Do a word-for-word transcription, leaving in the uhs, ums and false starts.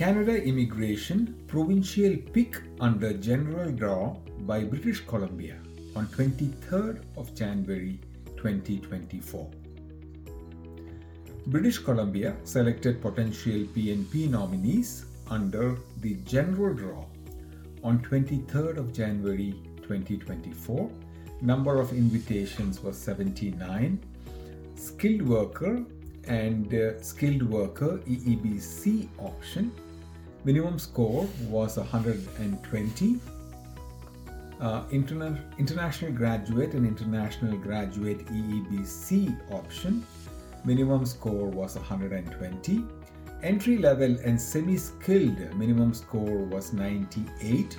Canada Immigration Provincial Pick under General Law by British Columbia on twenty-third of January twenty twenty-four. British Columbia selected potential P N P nominees under the General Law on twenty-third of January twenty twenty-four. Number of invitations was seventy-nine. Skilled worker and uh, skilled worker E E B C option. Minimum score was one hundred twenty. Uh, interna- international graduate and international graduate E E B C option. Minimum score was one hundred twenty. Entry level and semi-skilled minimum score was ninety-eight.